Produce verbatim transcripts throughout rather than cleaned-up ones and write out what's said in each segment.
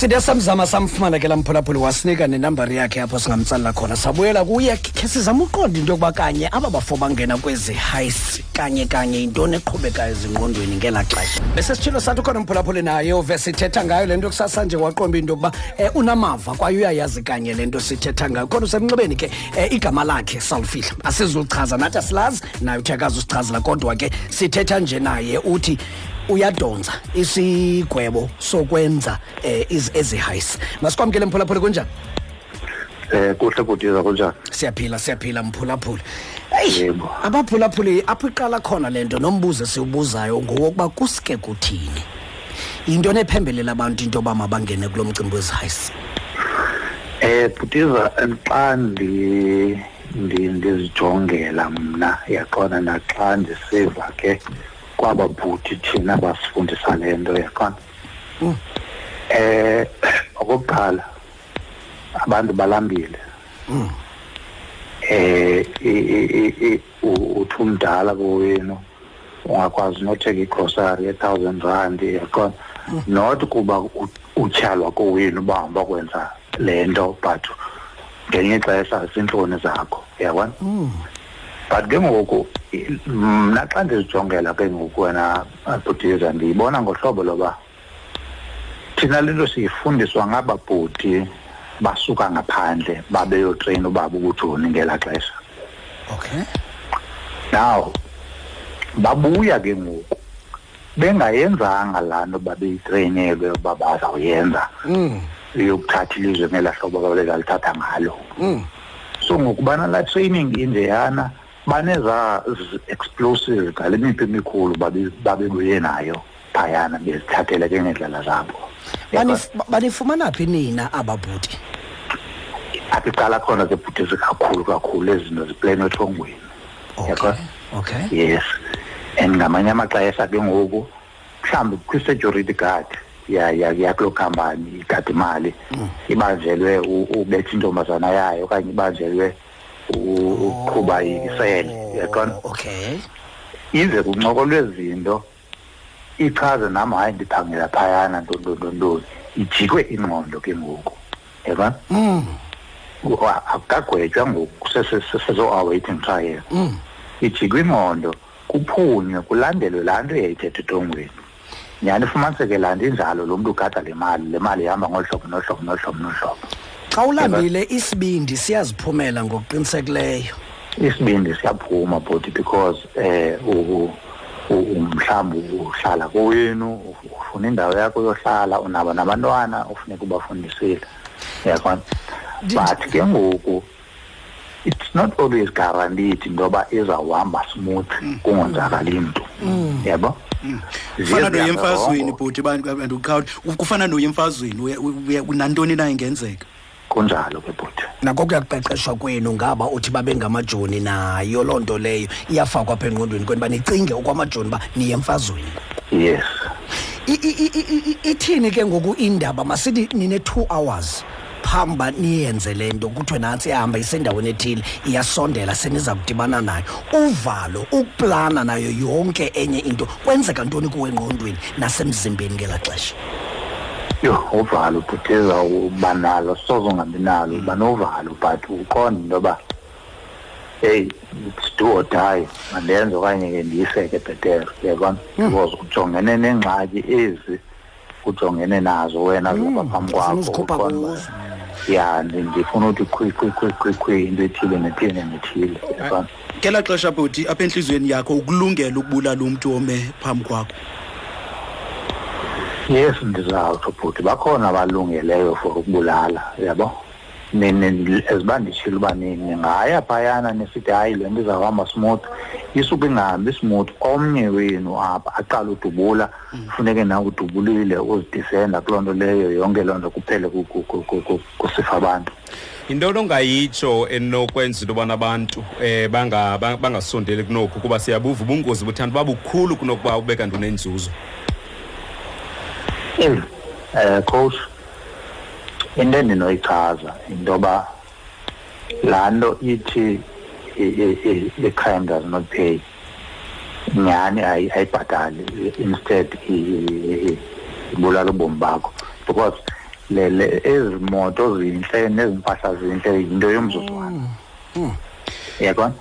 side samzama samfumana ke lamphulaphuli wasinika nenambari yakhe apho singamtsalela khona sabuyela kuye ke sizama uqonda into yokubakanye aba bafo bangena kwezi heist kanye kanye into neqhubekayo ezingqondweni ngelaxesha bese sithilo sathi khona umphulaphuli naye ovese ithetha ngayo lento kusasa nje waqomba into yokuba unamava kwaye uyayazi kanye lento sithetha ngayo kodwa usemnxibeni ke igama lakhe salifihla asizuchaza nathi asilazi naye uthakaza usichazela kodwa ke sithetha nje naye uthi uyadonza isigwebo sokwenza eh ezi heist masikwamkele mphulaphuli kunjani eh kuhle kudiza kunjani siyaphila siyaphila mphulaphuli hey abaphulaphuli apho iqala khona lento nombuzo siubuzayo ngokuba kusike kuthini into nephembelela abantu into bama bangene kulomcimbi wezi heist eh kudiza emqandi ndizijongela mna yaqona naxa ndiseva ke kwaba bhuti thina basifundisa lento yakho eh okokuqala abantu balambile eh uthumdala kowenu ungakwazi notheka igrocery one thousand rand yakho not kuba utyalwa kowenu bahamba kwenza lento but ngenye ixesha izintloni zakho yabona but ngengoku mna xa ndizijongela ke ngoku wena abutiza ndiyibona ngohlobo loba thina lento siyifundiswa ngababhuti basuka ngaphandle babeyotrayina ubaba ukuthoni ngelaa xesha okay now babuya ke ngoku bengayenzanga laa nto babeyitrayinelwe yoba bazawuyenza yokuthatha ilizwe ngelaa hlobo babelezalithatha ngalo so ngokubana laa training injeyana baneza explosive kalemiphi emikhulu babebuye nayo phayana bezithathela ke ngendlela zabo banifumana phi nina ababhuti apho iqala khona zebhuti zikakhulu kakhulu ezinto ziplane othongweni okay okay yes and ngamanye amaxesha ke ngoku mhlawumbi kwi-security guard ya ya yakulo kambani ikadimali ibanjelwe ubetha intombazana yayo okanye ibanjelwe ukuba isele yakho okay ize kunqokolwe izinto ichaze nami hayi ndiphangela phayana ndondondondoni ijikwe ingqondo ke ngoku yabona mm akagwetjwa ngoku sesesezo-awaiting trial mm ijikwe ingqondo kuphunywe kulandelwe laa nto yayithetha etongweni nyani ifumaniseke laa nto injalo lo mntu ugada le mali le mali ihamba ngohlobo nohlobo nohlobo nohlobo xa ulambile isibindi siyaziphumela ngokuqinisekileyo isibindi siyaphuma bhuti because eh umhlambi uhlala kowenu ufuna indawo yakho yohlala unaba nabantwana ufuneka ubafundisile yakho but ke ngoku it's not always guaranteed ngoba izawuhamba smooth kungonzakali mntu yabo kufana noyemfazweni bhuti abantu kufana noyemfazweni unantoni na ingenzeka kunjalo ke bhuti nako kuyaqeqeshwa kwenu ngaba uthi babe ngamajoni nayo loo nto leyo iyafakwa apha engqondweni kwenu uba nicinge okwamajoni ba niyemfazweni yes ithini ke ngoku indaba masithi nine two hours phamba niyenze le nto kuthiwe nantsi ihamba isendaweni ethile iyasondela seniza kudibana nayo uvalo ukuplana nayo yonke enye into kwenzeka ntoni kuwe engqondweni nasemzimbeni ngelaa xesha yo uvalo kutheza ubanalo soze ungabinalo banovalo but uqonda intoba hey it's do or die mandenze okanye ke ndiyiseke bhetere yabona because ujongene neengxaki ezi ujongene nazo wena zoba phambi kwakho ya ndifuna ukuthi kwi-kwi-kwi-kwi into ethile nethile nethile yabona ngelaa xesha bhuti apha entliziyweni yakho ukulungela ukubulala umntu ome phambi kwakho yes ndizawutsho bhuti bakhona abalungeleyo for ukubulala yabo eziba nditshile uba ningaya phayana nisithi hayi le nto izawuhamba smooth isuke ingahambi smooth omnye wenu apha aqala udubula funeke nawe udubulile uzidisenda kuloo nto leyo yonke loo nto kuphele kusifa abantu yintoni ongayitsho enokwenza into yobana abantu um bangasondeli kunoku kuba siyabuva ubungozi buthanda uba bukhulu kunokuba ube kanti unenzuzo eh coach into endinoyichaza intoba laa nto ithi the crime does not pay nyhani ayibhatali instead ibulala ubomi bakho because ezimoto zinhle nezimpahla zinhle into yomzuzwana yabona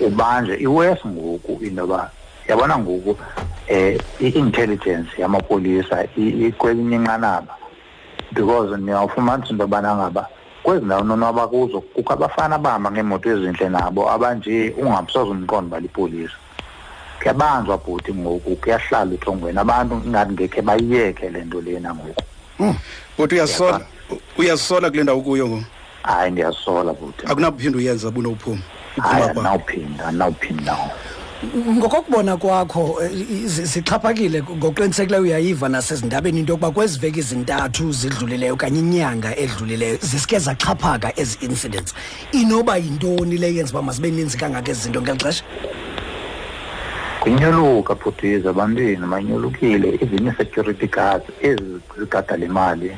ubanje iwesi ngoku indoba yabona ngoku eh i-intelligence yamapolisa ikwelinye inqanaba because niyawufumana indoba nangaba kwezindawo nonwaba kuzo kukho abafana abahamba ngeemoto ezinhle nabo abanje ungamsoze umqondo balipolisa kuyabanjwa bhuti ngoku kuyahlala uthongweni abantu ingathi ngekhe bayiyeke le nto lena ngoku. Mm. But we are solar, we are solar, Glenda Ugoyongo. I am a solar, but I'm not pinning years of no pum. I am now pinned, I'm now pinned now. Gokbona Guaco is a tapagil, Goklan Seglaria, even assessing Dabin in Doba West Vegas in Datu, Ziluleo, Canyanga, Elulele, Ziskeza Kapaga as incidents. Inoba Indoni Layans, but must be in Zanga against the Dongan Clash. Kunyoluka puteza abantwini manyolukile even security guards ezikhatha lemali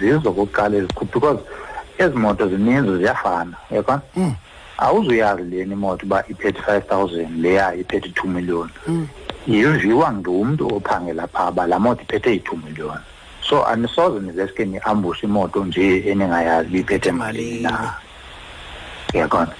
zizokuqala ezikhuphukwazi ezimoto zininzi ziyafana yabona awuzuyazi leni imoto ba i-thirty-five thousand leya i-thirty-two million iyiviwa ngumuntu ophangela phaba la moto iphethe i-two million so anisoze niveske ni-ambush imoto nje eningayazi iphethe mali na yabona.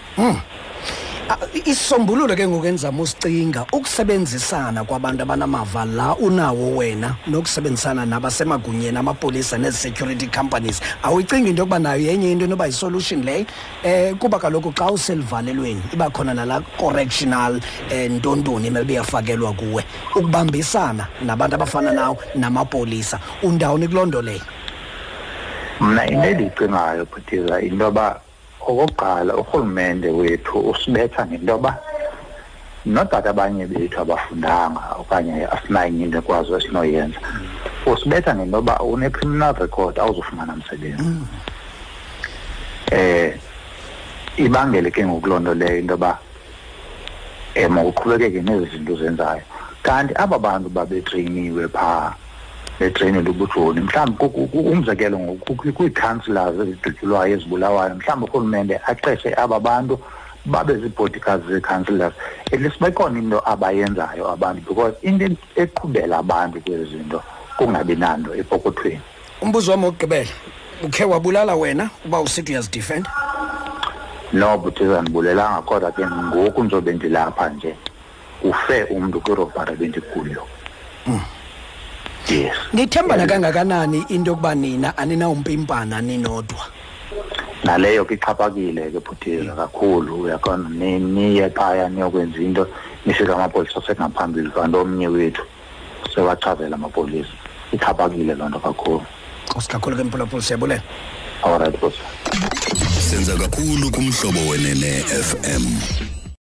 Isombululo ke ngokwenza mosicinga ukusebenzisana kwabantu abanamava la unawo wena nokusebenzisana nabasemagunyeni amapolice nezisecurity companies awuyicinga into yokuba nayo yenye into enoba yisolution leyo eh kuba kaloku xa uselivalelweni iba khona nala correctional ntontoni mebe yafakelwa kuwe ukubambisana nabantu abafana nawo namapolisa undawoni kulondo leyo mna into endiyicingayo butiza intoba okokuqala urhulumente wethu usibetha ngentoba not that abanye bethu abafundanga okanye asinayinye into kwazo esinoyenza usibetha ngentoba une-criminal record awuzufumana msebenzi eh ibangele ke ngokuloo nto leyo intoba um mawuqhubekeke nezi zinto zenzayo kanti aba bantu babetreyiniwe phaa betreyinele ubujoni mhlawumbi umzekelo ngoku kwii-councillors ezidutyulwayo ezibulawayo mhlawumbi urhulumente aqeshe aba bantu babe zii-bodyguards zee-councillors at least bekhona into abayenzayo abantu because into eqhubela abantu kwezi zinto kungabi nanto epokothweni. Umbuzo wam wokugqibela ukhe wabulala wena uba usithi uyazidifenda? No butiza ndibulelanga kodwa ke ngoku ndizobe ndilapha nje ufe umntu kwirobhara bendikuyo. Yes. Nithemba la kangakanani into yokuba nina anina umpimpana ninodwa. Naleyo ke iqhaphakile ke butiza kakhulu yakona niye phaya niyokwenza into nifika amapolisa sekungaphambili kanti omnye wethu sewachazela amapolisa iqhaphakile loo nto kakhulu. Nkosi kakhulu ke mphulaphuli siyabulela. All right boss. Senza kakhulu kumhlobo wenene F M.